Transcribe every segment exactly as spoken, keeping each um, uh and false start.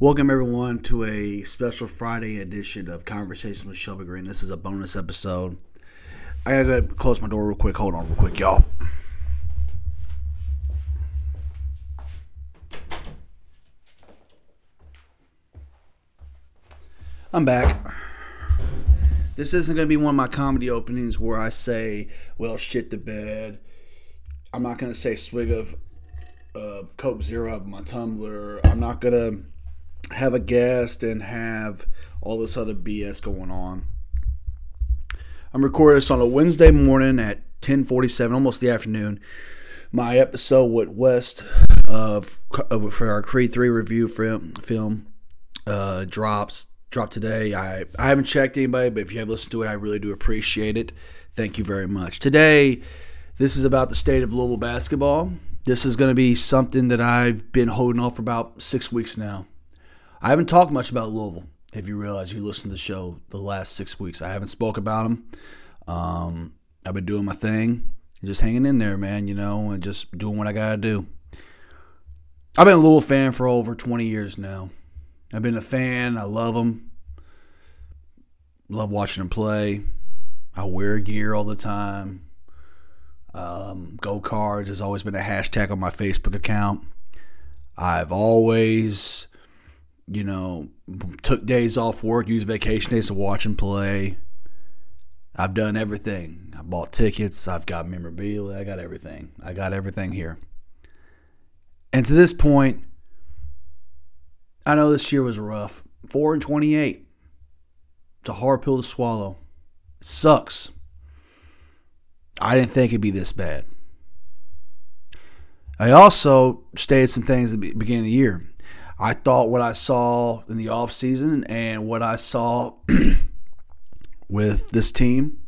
Welcome everyone to a special Friday edition of Conversations with Shelby Green. This is a bonus episode. I gotta go close my door real quick. Hold on real quick, y'all. I'm back. This isn't gonna be one of my comedy openings where I say, well, shit the bed. I'm not gonna say swig of, of Coke Zero out of my tumbler. I'm not gonna have a guest and have all this other B S going on. I'm recording this on a Wednesday morning at ten forty-seven, almost the afternoon. My episode with West of for our Creed three review film uh, drops dropped today. I, I haven't checked anybody, but if you have listened to it, I really do appreciate it. Thank you very much. Today, this is about the state of Louisville basketball. This is going to be something that I've been holding off for about six weeks now. I haven't talked much about Louisville, if you realize, if you listen to the show the last six weeks. I haven't spoke about them. Um, I've been doing my thing, just hanging in there, man, you know, and just doing what I got to do. I've been a Louisville fan for over twenty years now. I've been a fan. I love them. Love watching them play. I wear gear all the time. Um, Go Cards has always been a hashtag on my Facebook account. I've always... You know, took days off work, used vacation days to watch and play. I've done everything. I bought tickets. I've got memorabilia. I got everything. I got everything here. And to this point, I know this year was rough. four and twenty-eight. It's a hard pill to swallow. It sucks. I didn't think it'd be this bad. I also stated some things at the beginning of the year. I thought what I saw in the offseason and what I saw with this team,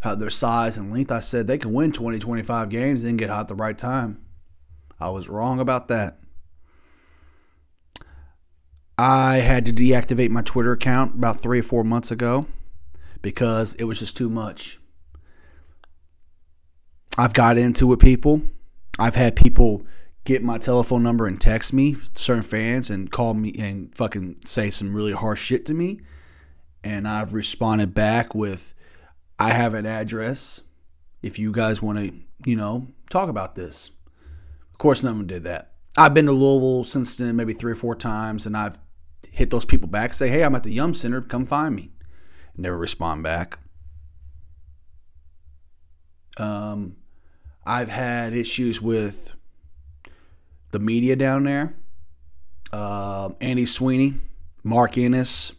how their size and length, I said they can win twenty, twenty-five games and get hot at the right time. I was wrong about that. I had to deactivate my Twitter account about three or four months ago because it was just too much. I've got into it with people. I've had people get my telephone number and text me, certain fans, and call me and fucking say some really harsh shit to me. And I've responded back with, I have an address if you guys want to, you know, talk about this. Of course, none of them did that. I've been to Louisville since then maybe three or four times, and I've hit those people back and say, hey, I'm at the Yum Center. Come find me. Never respond back. Um, I've had issues with the media down there, uh, Andy Sweeney, Mark Ennis,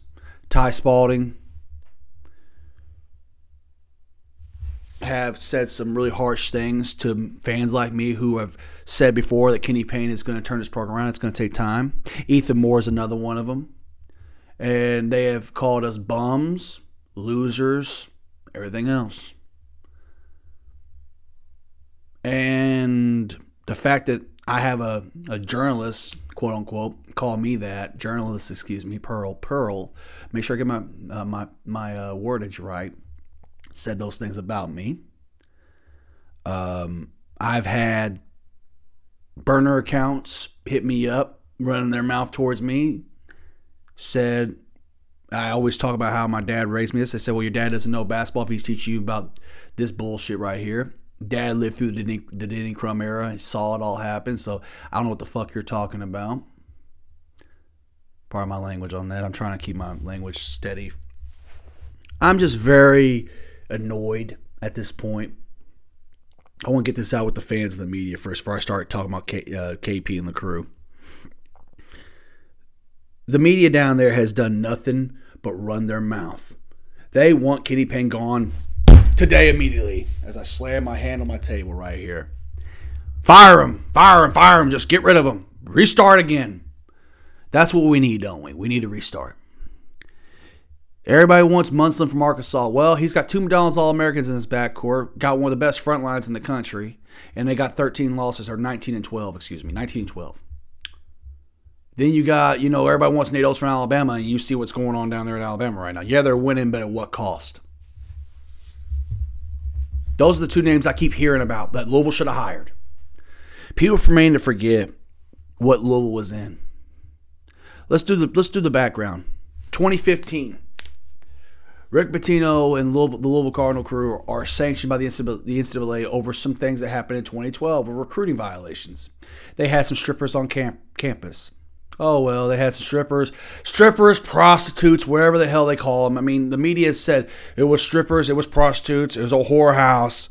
Ty Spalding, have said some really harsh things to fans like me who have said before that Kenny Payne is going to turn this program around. It's going to take time. Ethan Moore is another one of them. And they have called us bums, losers, everything else. And the fact that I have a, a journalist, quote unquote, call me that, journalist, excuse me, Pearl, Pearl, make sure I get my uh, my, my uh, wordage right, said those things about me. Um, I've had burner accounts hit me up, running their mouth towards me, said, I always talk about how my dad raised me this. They said, well, your dad doesn't know basketball if he's teaching you about this bullshit right here. Dad lived through the Denny, the Denny Crum era. He saw it all happen, so I don't know what the fuck you're talking about. Pardon my language on that. I'm trying to keep my language steady. I'm just very annoyed at this point. I want to get this out with the fans and the media first before I start talking about K, uh, K P and the crew. The media down there has done nothing but run their mouth. They want Kenny Payne gone today immediately, as I slam my hand on my table right here. Fire him, fire him, fire him. Just get rid of him. Restart again. That's what we need, don't we? We need to restart. Everybody wants Munson from Arkansas. Well, he's got two McDonald's All-Americans in his backcourt, got one of the best front lines in the country, and they got thirteen losses, or nineteen and twelve, excuse me, nineteen and twelve. Then you got, you know, everybody wants Nate Oates from Alabama, and you see what's going on down there in Alabama right now. Yeah, they're winning, but at what cost? Those are the two names I keep hearing about that Louisville should have hired. People remain to forget what Louisville was in. Let's do the let's do the background. twenty fifteen. Rick Pitino and Louisville, the Louisville Cardinal crew are sanctioned by the N C double A over some things that happened in twenty twelve or recruiting violations. They had some strippers on camp, campus. Oh, well, they had some strippers. Strippers, prostitutes, whatever the hell they call them. I mean, the media said it was strippers, it was prostitutes, it was a whorehouse.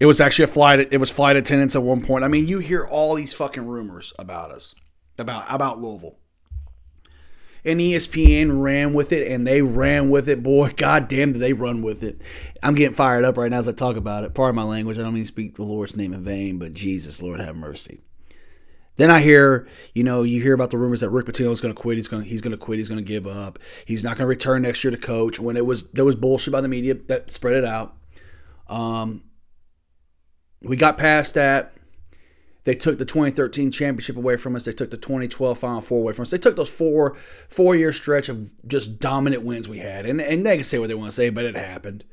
It was actually a flight, it was flight attendants at one point. I mean, you hear all these fucking rumors about us, about about Louisville. And E S P N ran with it, and they ran with it. Boy, goddamn, did they run with it. I'm getting fired up right now as I talk about it. Pardon my language. I don't mean to speak the Lord's name in vain, but Jesus, Lord, have mercy. Then I hear, you know, you hear about the rumors that Rick Pitino is going to quit. He's going, he's going to quit. He's going to give up. He's not going to return next year to coach. When it was, there was bullshit by the media that spread it out. Um, we got past that. They took the twenty thirteen championship away from us. They took the twenty twelve Final Four away from us. They took those four four-year stretch of just dominant wins we had. And, and they can say what they want to say, but it happened.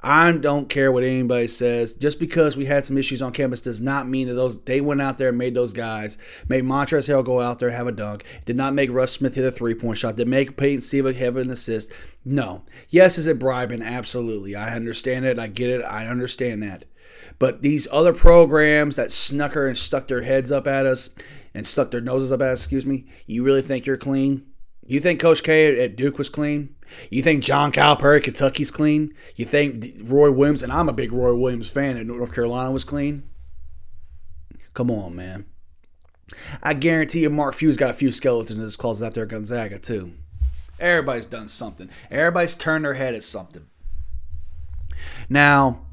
I don't care what anybody says. Just because we had some issues on campus does not mean that those they went out there and made those guys, made Montrezl Harrell go out there and have a dunk, did not make Russ Smith hit a three-point shot, did make Peyton Sievek have an assist. No. Yes, is it bribing? Absolutely. I understand it. I get it. I understand that. But these other programs that snucker and stuck their heads up at us and stuck their noses up at us, excuse me, you really think you're clean? You think Coach K at Duke was clean? You think John Calipari at Kentucky's clean? You think Roy Williams, and I'm a big Roy Williams fan, at North Carolina was clean? Come on, man. I guarantee you Mark Few's got a few skeletons in his closet out there at Gonzaga, too. Everybody's done something. Everybody's turned their head at something. Now,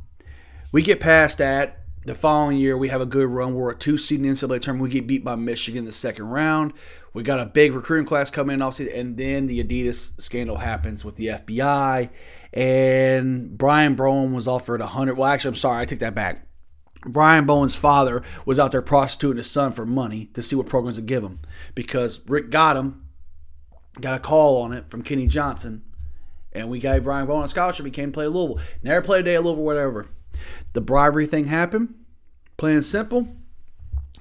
we get past that. The following year, we have a good run. We're a two-seed in the N C double A tournament. We get beat by Michigan in the second round. We got a big recruiting class coming in offseason, and then the Adidas scandal happens with the F B I, and Brian Bowen was offered one hundred. Well, actually, I'm sorry. I take that back. Brian Bowen's father was out there prostituting his son for money to see what programs would give him because Rick got him, got a call on it from Kenny Johnson, and we gave Brian Bowen a scholarship. He came to play at Louisville. Never played a day at Louisville, whatever. The bribery thing happened. Plain and simple.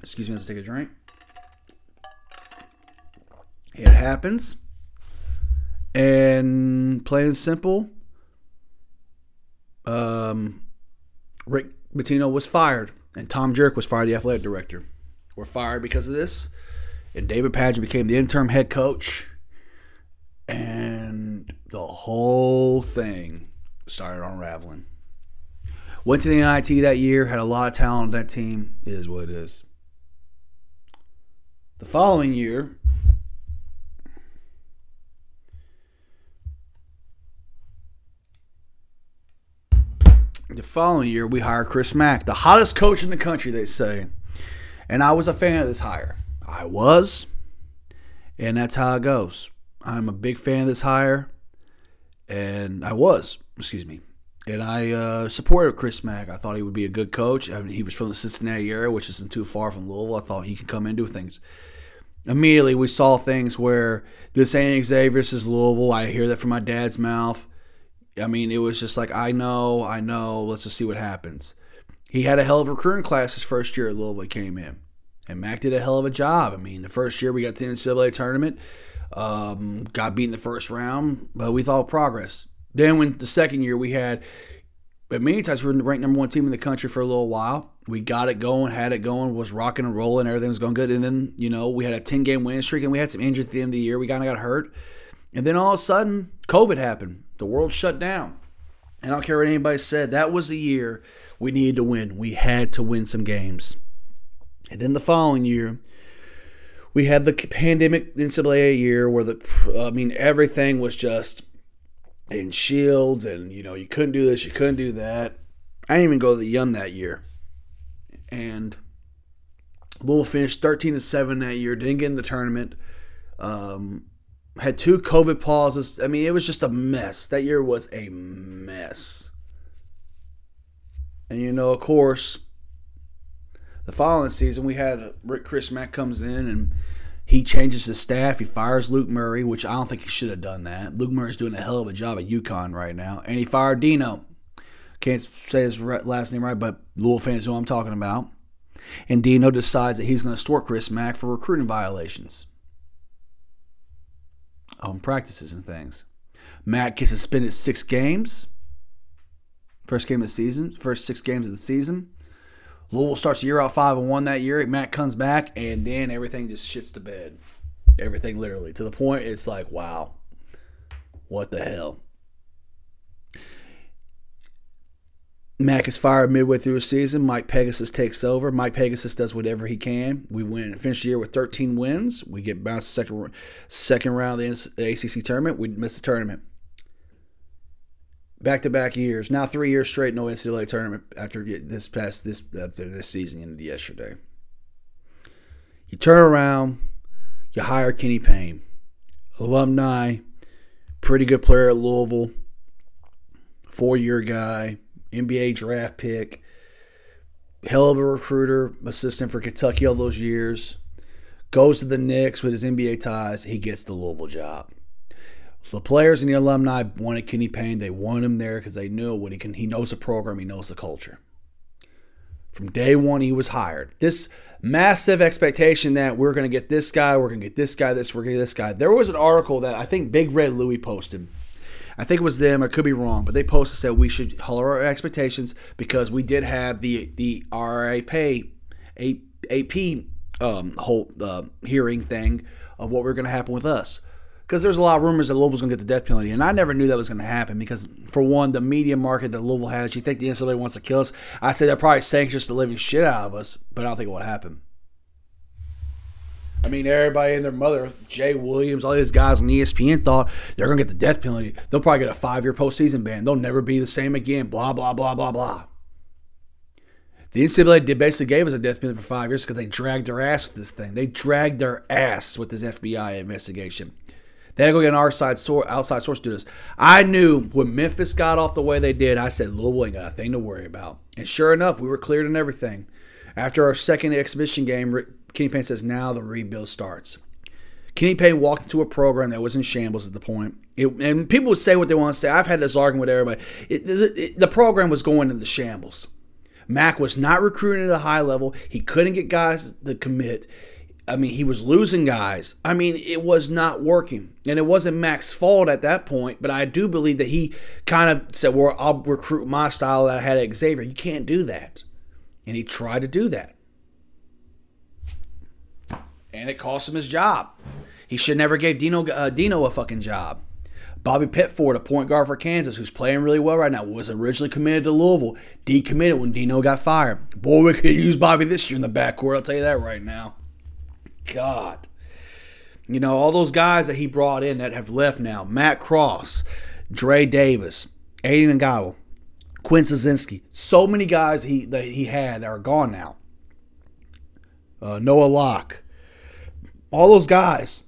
Excuse me, let's take a drink. It happens. And plain and simple, um, Rick Pitino was fired. And Tom Jurek was fired, the athletic director. We're fired because of this. And David Padgett became the interim head coach. And the whole thing started unraveling. Went to the N I T that year, had a lot of talent on that team. It is what it is. The following year, the following year, we hired Chris Mack, the hottest coach in the country, they say. And I was a fan of this hire. I was, and that's how it goes. I'm a big fan of this hire, and I was, excuse me. And I uh, supported Chris Mack. I thought he would be a good coach. I mean, he was from the Cincinnati area, which isn't too far from Louisville. I thought he could come in and do things. Immediately, we saw things where this ain't Xavier, this is Louisville. I hear that from my dad's mouth. I mean, it was just like, I know, I know. Let's just see what happens. He had a hell of a recruiting class his first year at Louisville. He came in. And Mack did a hell of a job. I mean, the first year we got to the N C double A tournament. Um, got beat in the first round. But we thought progress. Then when the second year we had, but many times we were ranked number one team in the country for a little while. We got it going, had it going, was rocking and rolling, everything was going good. And then, you know, we had a ten-game winning streak, and we had some injuries at the end of the year. We kind of got hurt. And then all of a sudden, COVID happened. The world shut down. And I don't care what anybody said. That was the year we needed to win. We had to win some games. And then the following year, we had the pandemic N C double A year where, the I mean, everything was just – and shields, and you know, you couldn't do this, you couldn't do that. I didn't even go to the Yum that year. And Louisville finished thirteen and seven that year, didn't get in the tournament. Um, had two COVID pauses. I mean, it was just a mess. That year was a mess. And you know, of course, the following season, we had Rick Chris Mack comes in and he changes his staff. He fires Luke Murray, which I don't think he should have done that. Luke Murray's doing a hell of a job at UConn right now. And he fired Dino. Can't say his last name right, but Louisville fans know what I'm talking about. And Dino decides that he's going to store Chris Mack for recruiting violations. home practices and things. Matt gets suspended six games. First game of the season. First six games of the season. Louisville starts the year out five and one that year. Matt comes back, and then everything just shits to bed. Everything literally. To the point, it's like, wow, what the hell? Mack is fired midway through the season. Mike Pegasus takes over. Mike Pegasus does whatever he can. We win. Finish the year with thirteen wins. We get bounced second second round of the A C C tournament. We miss the tournament. Back-to-back years. Now three years straight, no N C double A tournament after this past this after this season ended yesterday. You turn around. You hire Kenny Payne, alumni, pretty good player at Louisville, four-year guy. N B A draft pick, hell of a recruiter, assistant for Kentucky all those years, goes to the Knicks with his N B A ties. He gets the Louisville job. The players and the alumni wanted Kenny Payne. They wanted him there because they knew what he can. He knows the program. He knows the culture. From day one, he was hired. This massive expectation that we're going to get this guy, we're going to get this guy, this, we're going to get this guy. There was an article that I think Big Red Louie posted. I think it was them. I could be wrong, but they posted said we should lower our expectations because we did have the the R A P um, whole uh, hearing thing of what was going to happen with us. Because there's a lot of rumors that Louisville's going to get the death penalty, and I never knew that was going to happen. Because for one, the media market that Louisville has, you think the N C double A wants to kill us? I say they're probably sanction the living shit out of us, but I don't think it would happen. I mean, everybody and their mother, Jay Williams, all these guys on E S P N thought they're going to get the death penalty. They'll probably get a five-year postseason ban. They'll never be the same again, blah, blah, blah, blah, blah. The N C double A did basically gave us a death penalty for five years because they dragged their ass with this thing. They dragged their ass with this F B I investigation. They had to go get an outside source to do this. I knew when Memphis got off the way they did, I said, Louisville ain't got a thing to worry about. And sure enough, we were cleared and everything. After our second exhibition game, Kenny Payne says, now the rebuild starts. Kenny Payne walked into a program that was in shambles at the point. It, and people would say what they want to say. I've had this argument with everybody. It, it, it, the program was going into the shambles. Mack was not recruiting at a high level. He couldn't get guys to commit. I mean, he was losing guys. I mean, it was not working. And it wasn't Mack's fault at that point, but I do believe that he kind of said, well, I'll recruit my style that I had at Xavier. You can't do that. And he tried to do that. And it cost him his job. He should never gave Dino uh, Dino a fucking job. Bobby Petford, a point guard for Kansas, who's playing really well right now, was originally committed to Louisville. Decommitted when Dino got fired. Boy, we could use Bobby this year in the backcourt. I'll tell you that right now. God. You know, all those guys that he brought in that have left now. Matt Cross, Dre Davis, Aiden Ngawo, Quinn Szysinski. So many guys he that he had are gone now. Uh, Noah Locke. All those guys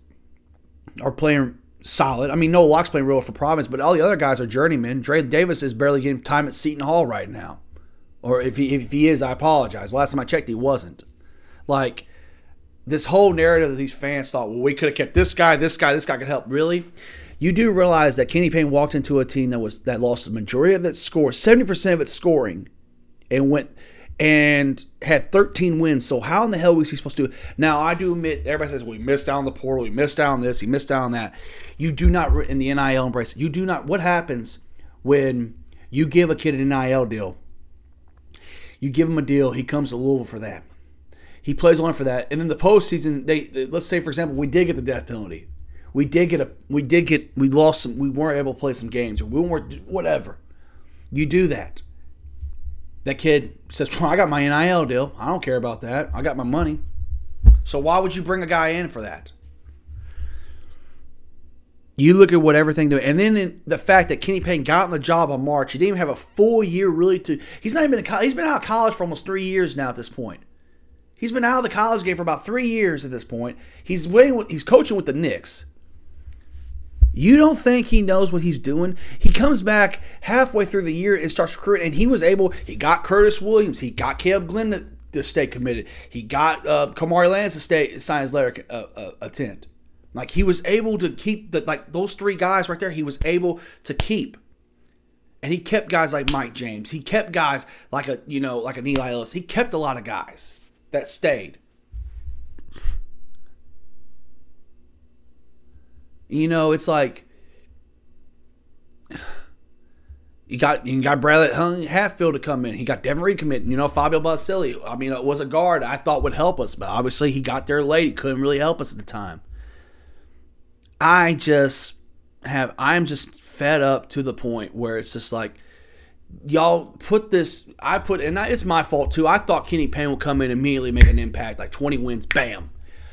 are playing solid. I mean, Noah Locke's playing real for Providence, but all the other guys are journeymen. Dre Davis is barely getting time at Seton Hall right now. Or if he if he is, I apologize. Last time I checked, he wasn't. Like, this whole narrative that these fans thought, well, we could have kept this guy, this guy, this guy could help. Really? You do realize that Kenny Payne walked into a team that was that lost the majority of its score, seventy percent of its scoring, and went – and had thirteen wins. So how in the hell was he supposed to do it? Now, I do admit, everybody says, well, he missed out on the portal. He missed out on this. He missed out on that. You do not, in the N I L embrace, you do not, what happens when you give a kid an N I L deal? You give him a deal. He comes to Louisville for that. He plays on for that. And in the postseason, they, let's say, for example, we did get the death penalty. We did get a, we did get, we lost some, we weren't able to play some games or we weren't, whatever. You do that. That kid says, well, I got my N I L deal. I don't care about that. I got my money. So why would you bring a guy in for that? You look at what everything doing. And then the fact that Kenny Payne got on the job in March. He didn't even have a full year really to – he's not even – he's been out of college for almost three years now at this point. He's been out of the college game for about three years at this point. He's waiting, he's coaching with the Knicks. You don't think he knows what he's doing? He comes back halfway through the year and starts recruiting, and he was able, he got Curtis Williams, he got Caleb Glenn to, to stay committed, he got uh, Kamari Lance to stay, sign his letter uh, uh, attend. Like, he was able to keep, the, like, those three guys right there, he was able to keep. And he kept guys like Mike James. He kept guys like a, you know, like an Eli Ellis. He kept a lot of guys that stayed. You know, it's like you got you got Bradley Hatfield to come in. He got Devin Reed committing. You know, Fabio Basileño. I mean, it was a guard I thought would help us, but obviously he got there late. He couldn't really help us at the time. I just have I'm just fed up to the point where it's just like, y'all put this. I put and I, it's my fault too. I thought Kenny Payne would come in and immediately make an impact, like twenty wins, bam.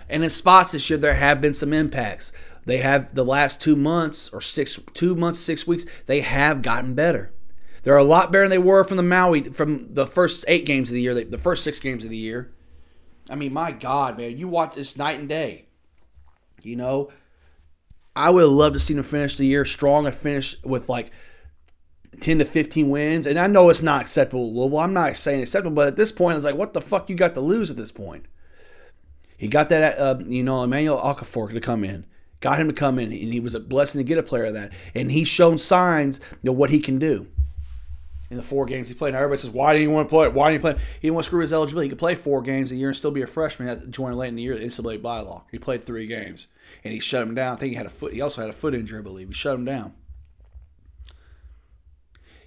And in spots this year, there have been some impacts. They have the last two months or six, two months, six weeks. They have gotten better. They're a lot better than they were from the Maui, from the first eight games of the year, the first six games of the year. I mean, my God, man, you watch this night and day. You know, I would love to see them finish the year strong and finish with like ten to fifteen wins. And I know it's not acceptable to Louisville. I'm not saying acceptable, but at this point, it's like, what the fuck you got to lose at this point? He got that, uh, you know, Emmanuel Okafor to come in. Got him to come in, and he was a blessing to get a player of that. And he's shown signs of what he can do in the four games he played. Now, everybody says, why didn't he want to play? Why didn't he play? He didn't want to screw his eligibility. He could play four games a year and still be a freshman at joining late in the year, the N C double A bylaw. He played three games, and he shut him down. I think he had a foot. He also had a foot injury, I believe. He shut him down.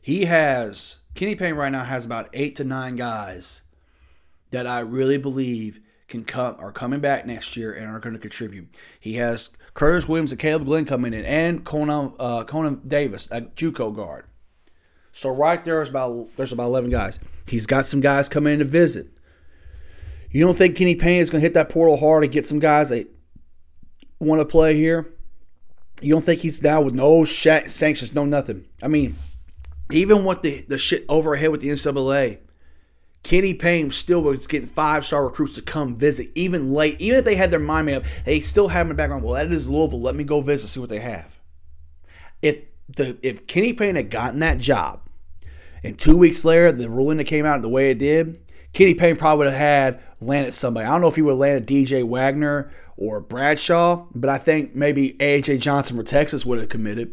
He has – Kenny Payne right now has about eight to nine guys that I really believe can come are coming back next year and are going to contribute. He has – Curtis Williams and Caleb Glenn coming in, and Conan, uh, Conan Davis, a JUCO guard. So right there is about there's about eleven guys. He's got some guys coming in to visit. You don't think Kenny Payne is going to hit that portal hard and get some guys that want to play here? You don't think he's down with no shat, sanctions, no nothing? I mean, even with the, the shit overhead with the N C double A, Kenny Payne still was getting five-star recruits to come visit, even late. Even if they had their mind made up, they still have them in the background. Well, that is Louisville. Let me go visit, see what they have. If the if Kenny Payne had gotten that job, and two weeks later, the ruling that came out the way it did, Kenny Payne probably would have had landed somebody. I don't know if he would have landed D J Wagner or Bradshaw, but I think maybe A J Johnson for Texas would have committed.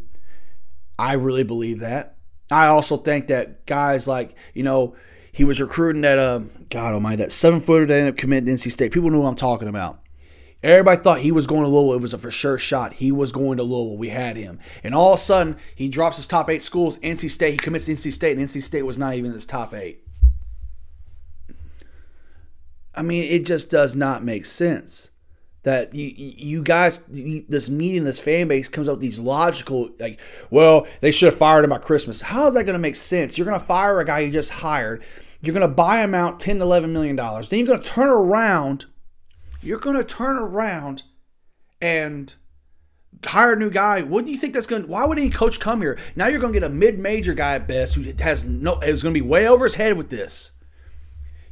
I really believe that. I also think that guys like, you know, he was recruiting that, um, God almighty, that seven-footer that ended up committing to N C State. People knew what I'm talking about. Everybody thought he was going to Louisville. It was a for-sure shot. He was going to Louisville. We had him. And all of a sudden, he drops his top eight schools. N C State, he commits to N C State, and N C State was not even his top eight. I mean, it just does not make sense that you, you guys, you, this meeting, this fan base comes up with these logical, like, well, they should have fired him by Christmas. How is that going to make sense? You're going to fire a guy you just hired. You're going to buy him out ten to eleven million dollars. Then you're going to turn around. You're going to turn around and hire a new guy. What do you think that's going to, why would any coach come here? Now you're going to get a mid-major guy at best who has no, is going to be way over his head with this.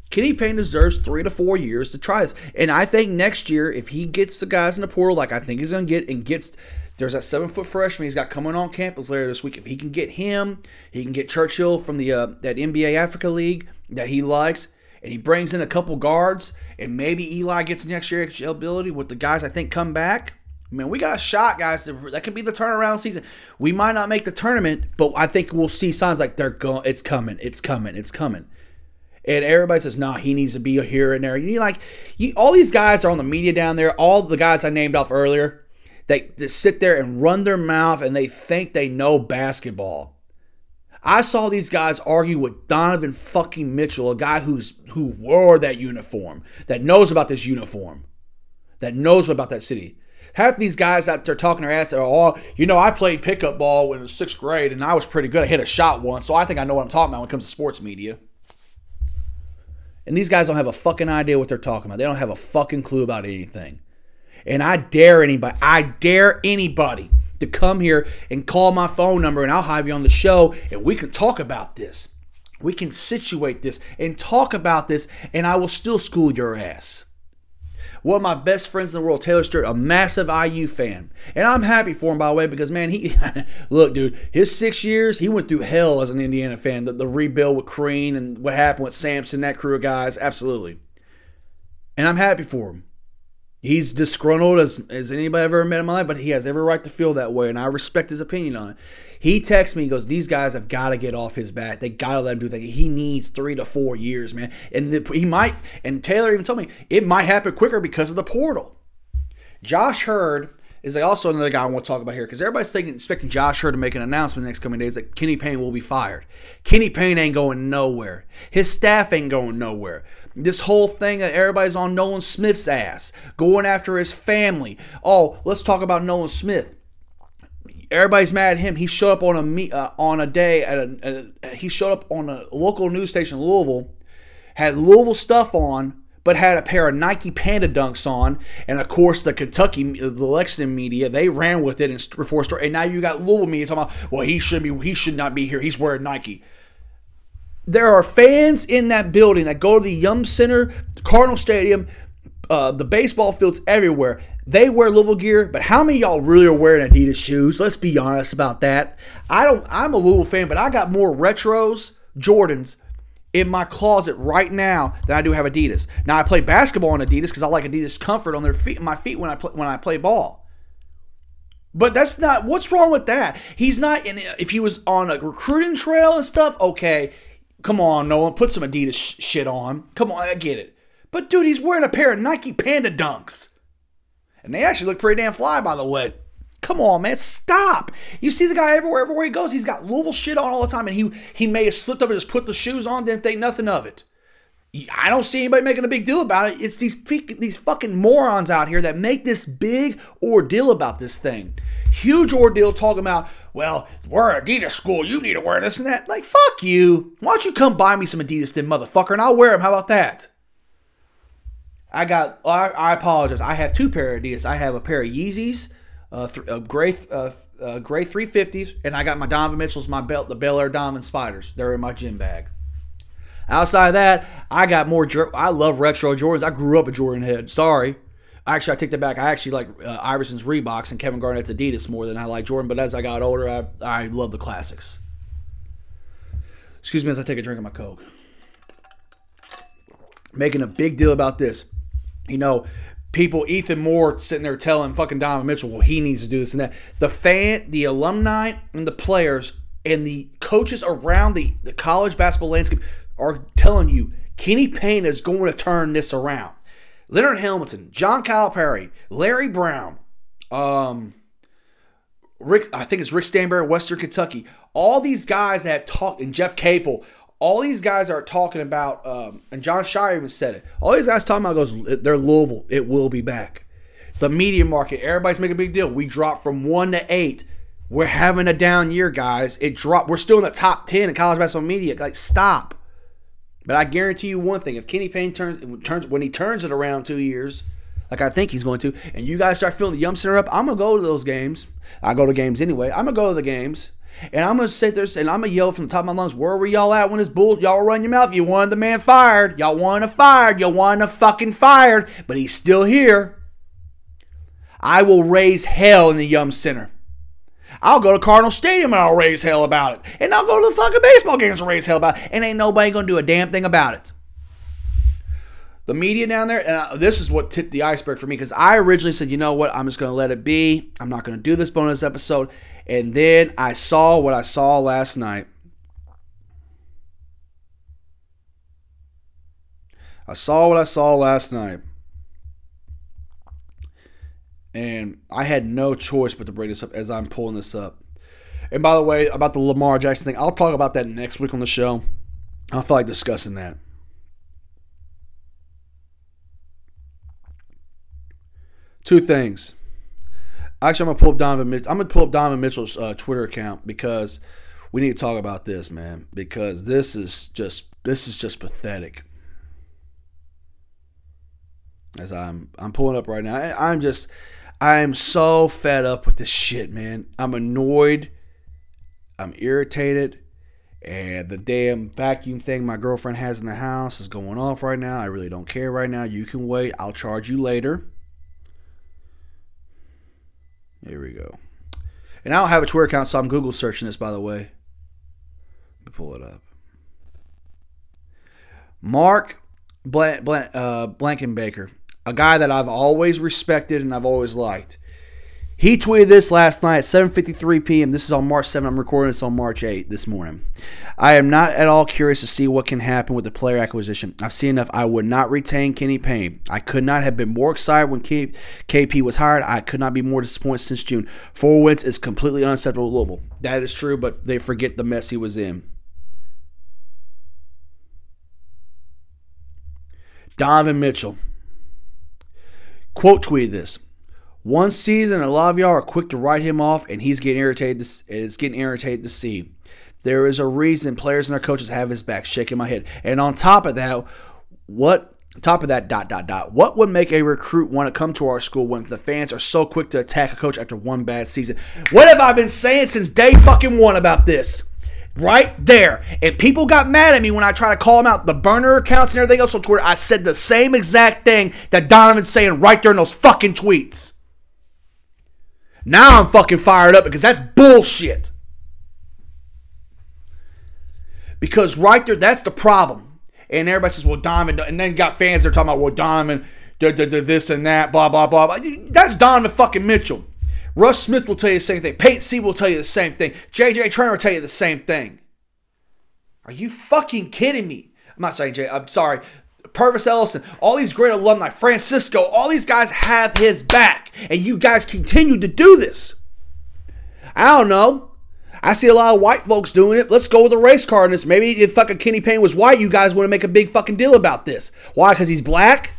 Kenny Payne deserves three to four years to try this. And I think next year, if he gets the guys in the portal like I think he's going to get and gets – there's that seven-foot freshman he's got coming on campus later this week. If he can get him, he can get Churchill from the uh, that N B A Africa League that he likes, and he brings in a couple guards, and maybe Eli gets next year eligibility with the guys I think come back. Man, we got a shot, guys. That could be the turnaround season. We might not make the tournament, but I think we'll see signs like they're going. It's coming, it's coming, it's coming. And everybody says, nah, he needs to be here and there. You like, you, all these guys are on the media down there. All the guys I named off earlier, they, they sit there and run their mouth and they think they know basketball. I saw these guys argue with Donovan fucking Mitchell, a guy who's who wore that uniform, that knows about this uniform, that knows about that city. Half these guys out there talking their ass are all, you know, I played pickup ball when I was sixth grade and I was pretty good. I hit a shot once, so I think I know what I'm talking about when it comes to sports media. And these guys don't have a fucking idea what they're talking about. They don't have a fucking clue about anything. And I dare anybody, I dare anybody to come here and call my phone number and I'll have you on the show and we can talk about this. We can situate this and talk about this and I will still school your ass. One of my best friends in the world, Taylor Stewart, a massive I U fan. And I'm happy for him, by the way, because, man, he look, dude, his six years, he went through hell as an Indiana fan. The, the rebuild with Crean and what happened with Sampson, that crew of guys, absolutely. And I'm happy for him. He's disgruntled as, as anybody I've ever met in my life, but he has every right to feel that way, and I respect his opinion on it. He texts me, he goes, these guys have got to get off his back. They got to let him do things. He needs three to four years, man. And the, he might, and Taylor even told me, it might happen quicker because of the portal. Josh Hurd is like also another guy I want to talk about here, because everybody's thinking, expecting Josh Hurd to make an announcement in the next coming days that Kenny Payne will be fired. Kenny Payne ain't going nowhere. His staff ain't going nowhere. This whole thing that everybody's on Nolan Smith's ass, going after his family. Oh, let's talk about Nolan Smith. Everybody's mad at him. He showed up on a meet, uh, on a day at a, a he showed up on a local news station in Louisville, had Louisville stuff on, but had a pair of Nike Panda Dunks on, and of course the Kentucky, the Lexington media, they ran with it and report story. And now you got Louisville media talking about, well, he should be, he should not be here. He's wearing Nike. There are fans in that building that go to the Yum Center, the Cardinal Stadium, uh, the baseball fields, everywhere. They wear Louisville gear, but how many of y'all really are wearing Adidas shoes? Let's be honest about that. I don't. I'm a Louisville fan, but I got more retros, Jordans, in my closet right now than I do have Adidas. Now I play basketball on Adidas because I like Adidas comfort on their feet, my feet when I play, when I play ball. But that's not what's wrong with that. He's not in. If he was on a recruiting trail and stuff, okay, come on, Nolan, put some Adidas sh- shit on. Come on, I get it. But dude, he's wearing a pair of Nike Panda Dunks, and they actually look pretty damn fly, by the way. Come on, man, stop. You see the guy everywhere, everywhere he goes, he's got Louisville shit on all the time, and he he may have slipped up and just put the shoes on, didn't think nothing of it. I don't see anybody making a big deal about it. It's these, these fucking morons out here that make this big ordeal about this thing. Huge ordeal talking about, well, we're Adidas school, you need to wear this and that. Like, fuck you. Why don't you come buy me some Adidas then, motherfucker, and I'll wear them. How about that? I got, I, I apologize. I have two pair of Adidas. I have a pair of Yeezys, Uh, th- uh, gray, uh, uh, gray three fifties, and I got my Donovan Mitchell's, my belt, the Bel Air Diamond Spiders. They're in my gym bag. Outside of that, I got more. Jer- I love retro Jordans. I grew up a Jordan head. Sorry, actually, I take that back. I actually like uh, Iverson's Reeboks and Kevin Garnett's Adidas more than I like Jordan. But as I got older, I I love the classics. Excuse me as I take a drink of my Coke. Making a big deal about this, you know. People, Ethan Moore sitting there telling fucking Donovan Mitchell, well, he needs to do this and that. The fan, the alumni, and the players, and the coaches around the, the college basketball landscape are telling you, Kenny Payne is going to turn this around. Leonard Hamilton, John Calipari, Larry Brown, um, Rick, I think it's Rick Stanberry, Western Kentucky. All these guys that have talked, and Jeff Capel, all these guys are talking about, um, and John Shire even said it, all these guys talking about goes, they're Louisville. It will be back. The media market, everybody's making a big deal. We dropped from one to eight. We're having a down year, guys. It dropped. We're still in the top ten in college basketball media. Like, stop. But I guarantee you one thing. If Kenny Payne turns, turns when he turns it around two years, like I think he's going to, and you guys start filling the Yum Center up, I'm going to go to those games. I go to games anyway. I'm going to go to the games. And I'm going to sit there and I'm going to yell from the top of my lungs, where were y'all at when this bull, y'all run your mouth? You wanted the man fired. Y'all wanted him fired. Y'all wanted him fucking fired. But he's still here. I will raise hell in the Yum Center. I'll go to Cardinal Stadium and I'll raise hell about it. And I'll go to the fucking baseball games and raise hell about it. And ain't nobody going to do a damn thing about it. The media down there, and I, this is what tipped the iceberg for me, because I originally said, you know what, I'm just going to let it be. I'm not going to do this bonus episode. And then I saw what I saw last night. I saw what I saw last night. And I had no choice but to bring this up as I'm pulling this up. And by the way, about the Lamar Jackson thing, I'll talk about that next week on the show. I feel like discussing that. Two things. Actually, I'm gonna pull up Donovan Mitchell. I'm gonna pull up Donovan Mitchell's uh, Twitter account, because we need to talk about this, man. Because this is just this is just pathetic. As I'm I'm pulling up right now, I, I'm just I am so fed up with this shit, man. I'm annoyed. I'm irritated. And the damn vacuum thing my girlfriend has in the house is going off right now. I really don't care right now. You can wait. I'll charge you later. Here we go. And I don't have a Twitter account, so I'm Google searching this, by the way. Let me pull it up. Mark Blank, Blank, uh, Blankenbaker, a guy that I've always respected and I've always liked. He tweeted this last night at seven fifty-three p.m. This is on March seventh. I'm recording this on March eighth this morning. I am not at all curious to see what can happen with the player acquisition. I've seen enough. I would not retain Kenny Payne. I could not have been more excited when K P was hired. I could not be more disappointed since June. Four wins is completely unacceptable at Louisville. That is true, but they forget the mess he was in. Donovan Mitchell. Quote tweeted this. One season, a lot of y'all are quick to write him off, and he's getting irritated. To, it's getting irritated to see. There is a reason players and their coaches have his back. Shaking my head. And on top of that, what? Top of that, dot dot dot. What would make a recruit want to come to our school when the fans are so quick to attack a coach after one bad season? What have I been saying since day fucking one about this? Right there. And people got mad at me when I tried to call them out. The burner accounts and everything else on Twitter. I said the same exact thing that Donovan's saying right there in those fucking tweets. Now I'm fucking fired up because that's bullshit. Because right there, that's the problem. And everybody says, well, Donovan, and then got fans that are talking about, well, Donovan, da, da, da, this and that, blah, blah, blah, blah. That's Donovan fucking Mitchell. Russ Smith will tell you the same thing. Peyton C will tell you the same thing. J J Traynor will tell you the same thing. Are you fucking kidding me? I'm not saying J. I'm sorry. Purvis Ellison, all these great alumni, Francisco, all these guys have his back. And you guys continue to do this. I don't know. I see a lot of white folks doing it. Let's go with a race card in this. Maybe if fucking Kenny Payne was white, you guys wouldn't make a big fucking deal about this. Why? Because he's black?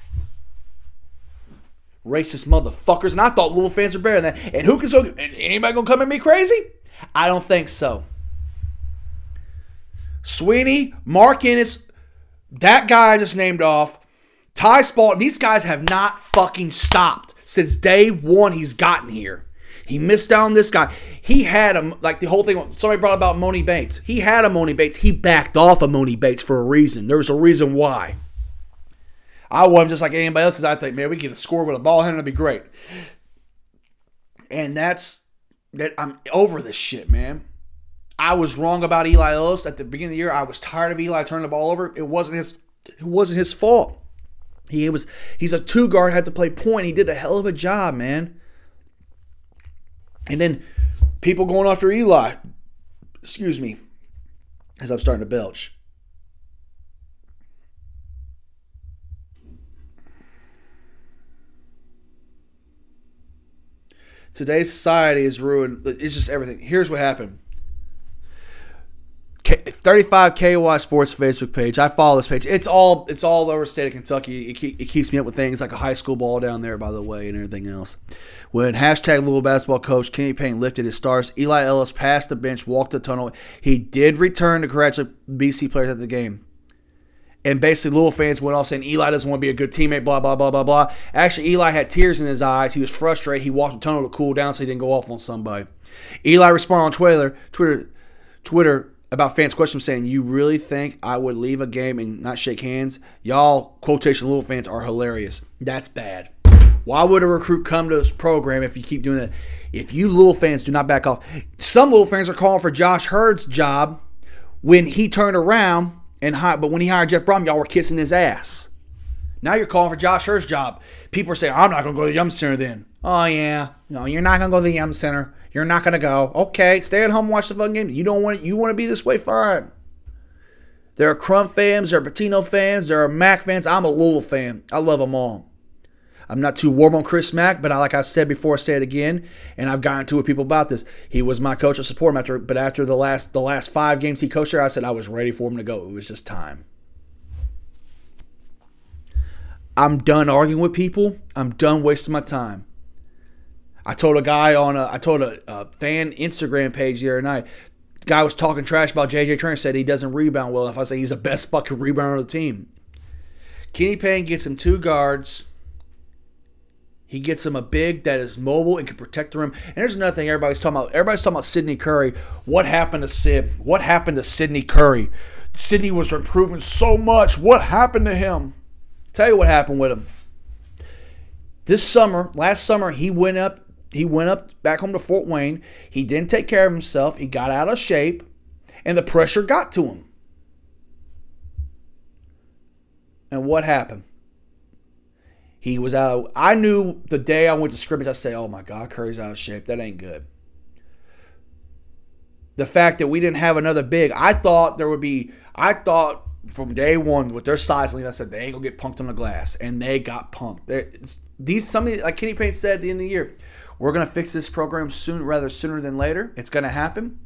Racist motherfuckers. And I thought Louisville fans were better than that. And who can so? Anybody gonna come at me crazy? I don't think so. Sweeney, Mark Ennis, that guy I just named off, Ty Spalding, these guys have not fucking stopped since day one he's gotten here. He missed out on this guy. He had him, like the whole thing, somebody brought about Money Bates. He had a Money Bates. He backed off of Money Bates for a reason. There was a reason why. I want him just like anybody else, because I think, man, we get a score with a ball handler, it'd be great. And that's, that. I'm over this shit, man. I was wrong about Eli Ellis at the beginning of the year. I was tired of Eli turning the ball over. It wasn't his it wasn't his fault. He was he's a two guard, had to play point. He did a hell of a job, man. And then people going after Eli. Excuse me. As I'm starting to belch. Today's society is ruined. It's just everything. Here's what happened. thirty-five K Y Sports Facebook page. I follow this page. It's all it's all over the state of Kentucky. It, keep, it keeps me up with things like a high school ball down there, by the way, and everything else. When hashtag Louisville basketball coach Kenny Payne lifted his stars, Eli Ellis passed the bench, walked the tunnel. He did return to congratulate B C players at the game. And basically Louisville fans went off saying Eli doesn't want to be a good teammate, blah, blah, blah, blah, blah. Actually, Eli had tears in his eyes. He was frustrated. He walked the tunnel to cool down so he didn't go off on somebody. Eli responded on Twitter, Twitter, Twitter, about fans' questions saying, you really think I would leave a game and not shake hands? Y'all, quotation Louisville fans, are hilarious. That's bad. Why would a recruit come to this program if you keep doing that? If you Louisville fans do not back off. Some Louisville fans are calling for Josh Hurd's job when he turned around, and hired, but when he hired Jeff Brom, y'all were kissing his ass. Now you're calling for Josh Hurd's job. People are saying, I'm not going to go to the Yum Center then. Oh, yeah. No, you're not going to go to the Yum Center. You're not going to go. Okay, stay at home, watch the fucking game. You don't want it. You want to be this way? Fine. There are Crump fans. There are Patino fans. There are Mac fans. I'm a Louisville fan. I love them all. I'm not too warm on Chris Mack, but I, like I've said before, I say it again, and I've gotten to with people about this. He was my coach. I support him. After, but after the last the last five games he coached there, I said I was ready for him to go. It was just time. I'm done arguing with people. I'm done wasting my time. I told a guy on a, I told a, a fan Instagram page the other night, the guy was talking trash about J J Traynor, said he doesn't rebound well enough. I say he's the best fucking rebounder on the team. Kenny Payne gets him two guards. He gets him a big that is mobile and can protect the rim. And there's another thing everybody's talking about. Everybody's talking about Sidney Curry. What happened to Sid? What happened to Sidney Curry? Sidney was improving so much. What happened to him? Tell you what happened with him. This summer, last summer, he went up He went up back home to Fort Wayne. He didn't take care of himself. He got out of shape, and the pressure got to him. And what happened? He was out. I knew the day I went to scrimmage, I said, oh my God, Curry's out of shape. That ain't good. The fact that we didn't have another big, I thought there would be, I thought from day one with their size lead, I said, they ain't going to get punked on the glass. And they got punked. There, these, some of the, like Kenny Payne said at the end of the year, we're going to fix this program soon, rather sooner than later. It's going to happen.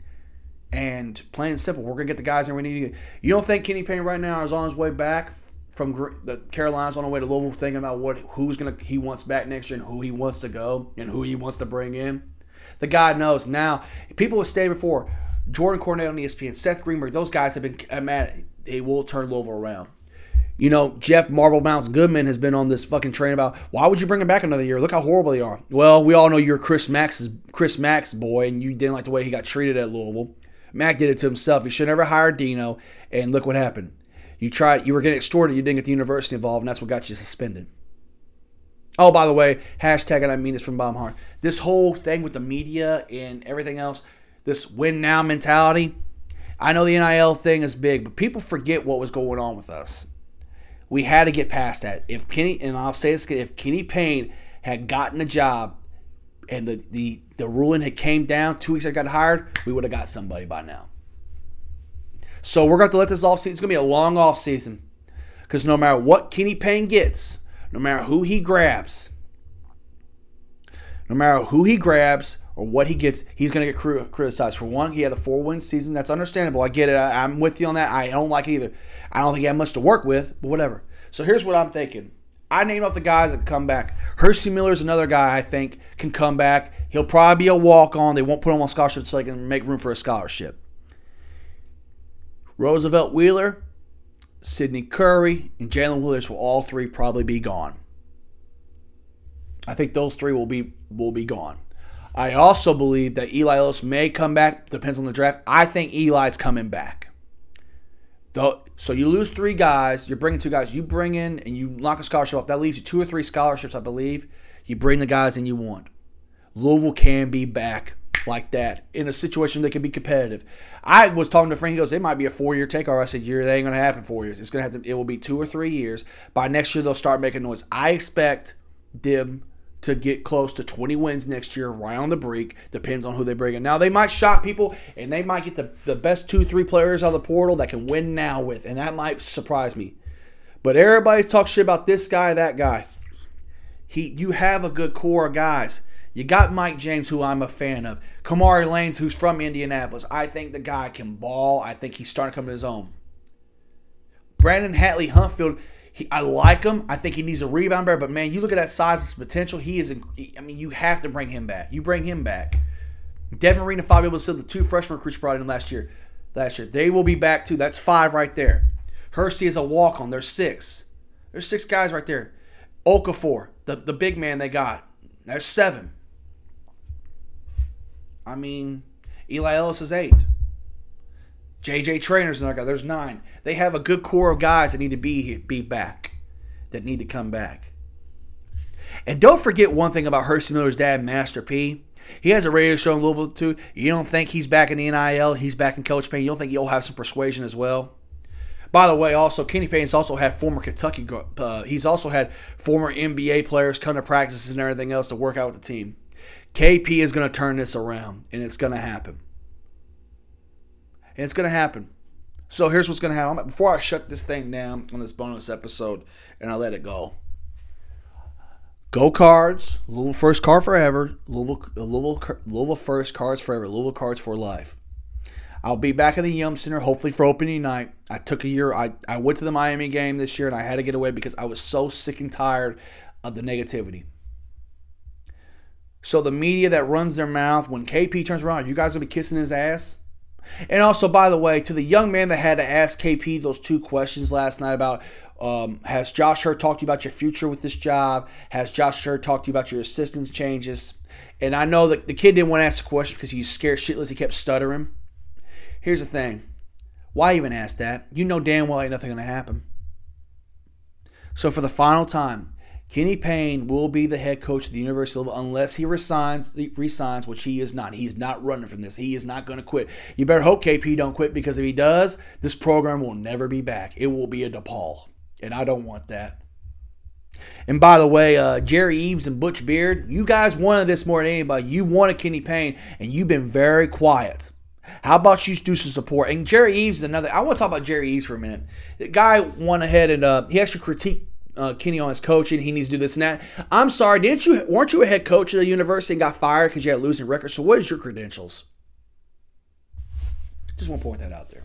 And plain and simple, we're going to get the guys that we need to get. You don't think Kenny Payne right now is on his way back from the Carolinas on the way to Louisville, thinking about what who's gonna he wants back next year and who he wants to go and who he wants to bring in? The guy knows now. People have stated before, Jordan Cornette on E S P N, Seth Greenberg, those guys have been mad. They will turn Louisville around. You know, Jeff Marble Mounts Goodman has been on this fucking train about why would you bring him back another year? Look how horrible they are. Well, we all know you're Chris Mack's Chris Mack's boy, and you didn't like the way he got treated at Louisville. Mack did it to himself. He should never hire Dino, and look what happened. You tried. You were getting extorted. You didn't get the university involved, and that's what got you suspended. Oh, by the way, hashtag and I mean this from bottom heart. This whole thing with the media and everything else, this win now mentality. I know the N I L thing is big, but people forget what was going on with us. We had to get past that. If Kenny, and I'll say this again, if Kenny Payne had gotten a job and the the, the ruling had came down two weeks after I got hired, we would have got somebody by now. So we're going to have to let this offseason, it's going to be a long offseason, because no matter what Kenny Payne gets, no matter who he grabs, no matter who he grabs or what he gets, he's going to get criticized. For one, he had a four-win season. That's understandable. I get it. I, I'm with you on that. I don't like it either. I don't think he had much to work with, but whatever. So here's what I'm thinking. I named off the guys that come back. Hersey Miller is another guy I think can come back. He'll probably be a walk-on. They won't put him on scholarship so they can make room for a scholarship. Roosevelt Wheeler, Sidney Curry, and Jalen Williams will all three probably be gone. I think those three will be will be gone. I also believe that Eli Ellis may come back. Depends on the draft. I think Eli's coming back. So you lose three guys. You're bringing two guys. You bring in and you knock a scholarship off. That leaves you two or three scholarships, I believe. You bring the guys in you want. Louisville can be back like that, in a situation that can be competitive. I was talking to a friend, he goes, it might be a four-year takeover. I said, "Year, that ain't going to happen four years. It's going to have to, it will be two or three years. By next year, they'll start making noise. I expect them to get close to twenty wins next year, right on the break. Depends on who they bring in. Now, they might shock people, and they might get the, the best two, three players out of the portal that can win now with, and that might surprise me. But everybody's talking shit about this guy, that guy. He, you have a good core of guys. You got Mike James, who I'm a fan of. Kamari Lanes, who's from Indianapolis. I think the guy can ball. I think he's starting to come to his own. Brandon Hatley Huntfield, he, I like him. I think he needs a rebound better. But, man, you look at that size, his potential. He is – I mean, you have to bring him back. You bring him back. Devin Reed and Fabio Basile, the two freshman recruits brought in last year. Last year. They will be back, too. That's five right there. Hersey is a walk-on. There's six. There's six guys right there. Okafor, the, the big man they got. There's seven. I mean, Eli Ellis is eight. J J Trainor's another guy. There's nine. They have a good core of guys that need to be be back, that need to come back. And don't forget one thing about Hersey Miller's dad, Master P. He has a radio show in Louisville, too. You don't think he's back in the N I L. He's back in Coach Payne. You don't think he'll have some persuasion as well. By the way, also, Kenny Payne's also had former Kentucky uh, – he's also had former N B A players come to practices and everything else to work out with the team. K P is going to turn this around, and it's going to happen. And it's going to happen. So here's what's going to happen. Before I shut this thing down on this bonus episode and I let it go, go Cards, Louisville First Card Forever, Louisville, Louisville, Louisville First Cards Forever, Louisville Cards for Life. I'll be back at the Yum Center hopefully for opening night. I took a year. I, I went to the Miami game this year, and I had to get away because I was so sick and tired of the negativity. So the media that runs their mouth, when K P turns around, you guys will be kissing his ass? And also, by the way, to the young man that had to ask K P those two questions last night about, um, has Josh Hurd talked to you about your future with this job? Has Josh Hurd talked to you about your assistance changes? And I know that the kid didn't want to ask the question because he's scared shitless. He kept stuttering. Here's the thing. Why even ask that? You know damn well ain't nothing going to happen. So for the final time, Kenny Payne will be the head coach of the University of Louisville unless he resigns, resigns, which he is not. He is not running from this. He is not going to quit. You better hope K P don't quit, because if he does, this program will never be back. It will be a DePaul, and I don't want that. And by the way, uh, Jerry Eves and Butch Beard, you guys wanted this more than anybody. You wanted Kenny Payne, and you've been very quiet. How about you do some support? And Jerry Eves is another. I want to talk about Jerry Eves for a minute. The guy went ahead and uh, he actually critiqued uh, Kenny on his coaching. He needs to do this and that. I'm sorry, didn't you? Weren't you a head coach at a university and got fired because you had a losing record? So what is your credentials? Just want to point that out there.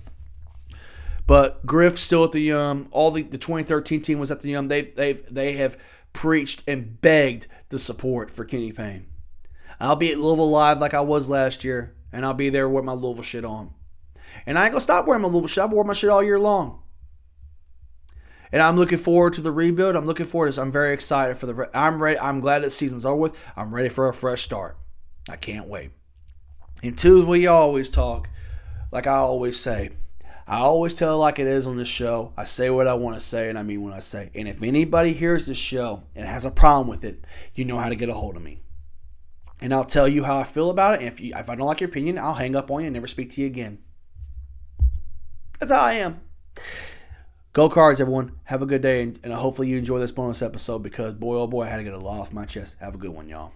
But Griff still at the um, all the, the twenty thirteen team was at the um. They they they have preached and begged the support for Kenny Payne. I'll be at Louisville Live like I was last year, and I'll be there with my Louisville shit on. And I ain't gonna stop wearing my Louisville shit. I wore my shit all year long. And I'm looking forward to the rebuild. I'm looking forward to this. I'm very excited for the. I'm ready. I'm glad that season's over with. I'm ready for a fresh start. I can't wait. And two, we always talk, like I always say. I always tell it like it is on this show. I say what I want to say, and I mean what I say. And if anybody hears this show and has a problem with it, you know how to get a hold of me. And I'll tell you how I feel about it. And if, you, if I don't like your opinion, I'll hang up on you and never speak to you again. That's how I am. Go Cards, everyone. Have a good day, and, and hopefully you enjoy this bonus episode because, boy, oh, boy, I had to get a lot off my chest. Have a good one, y'all.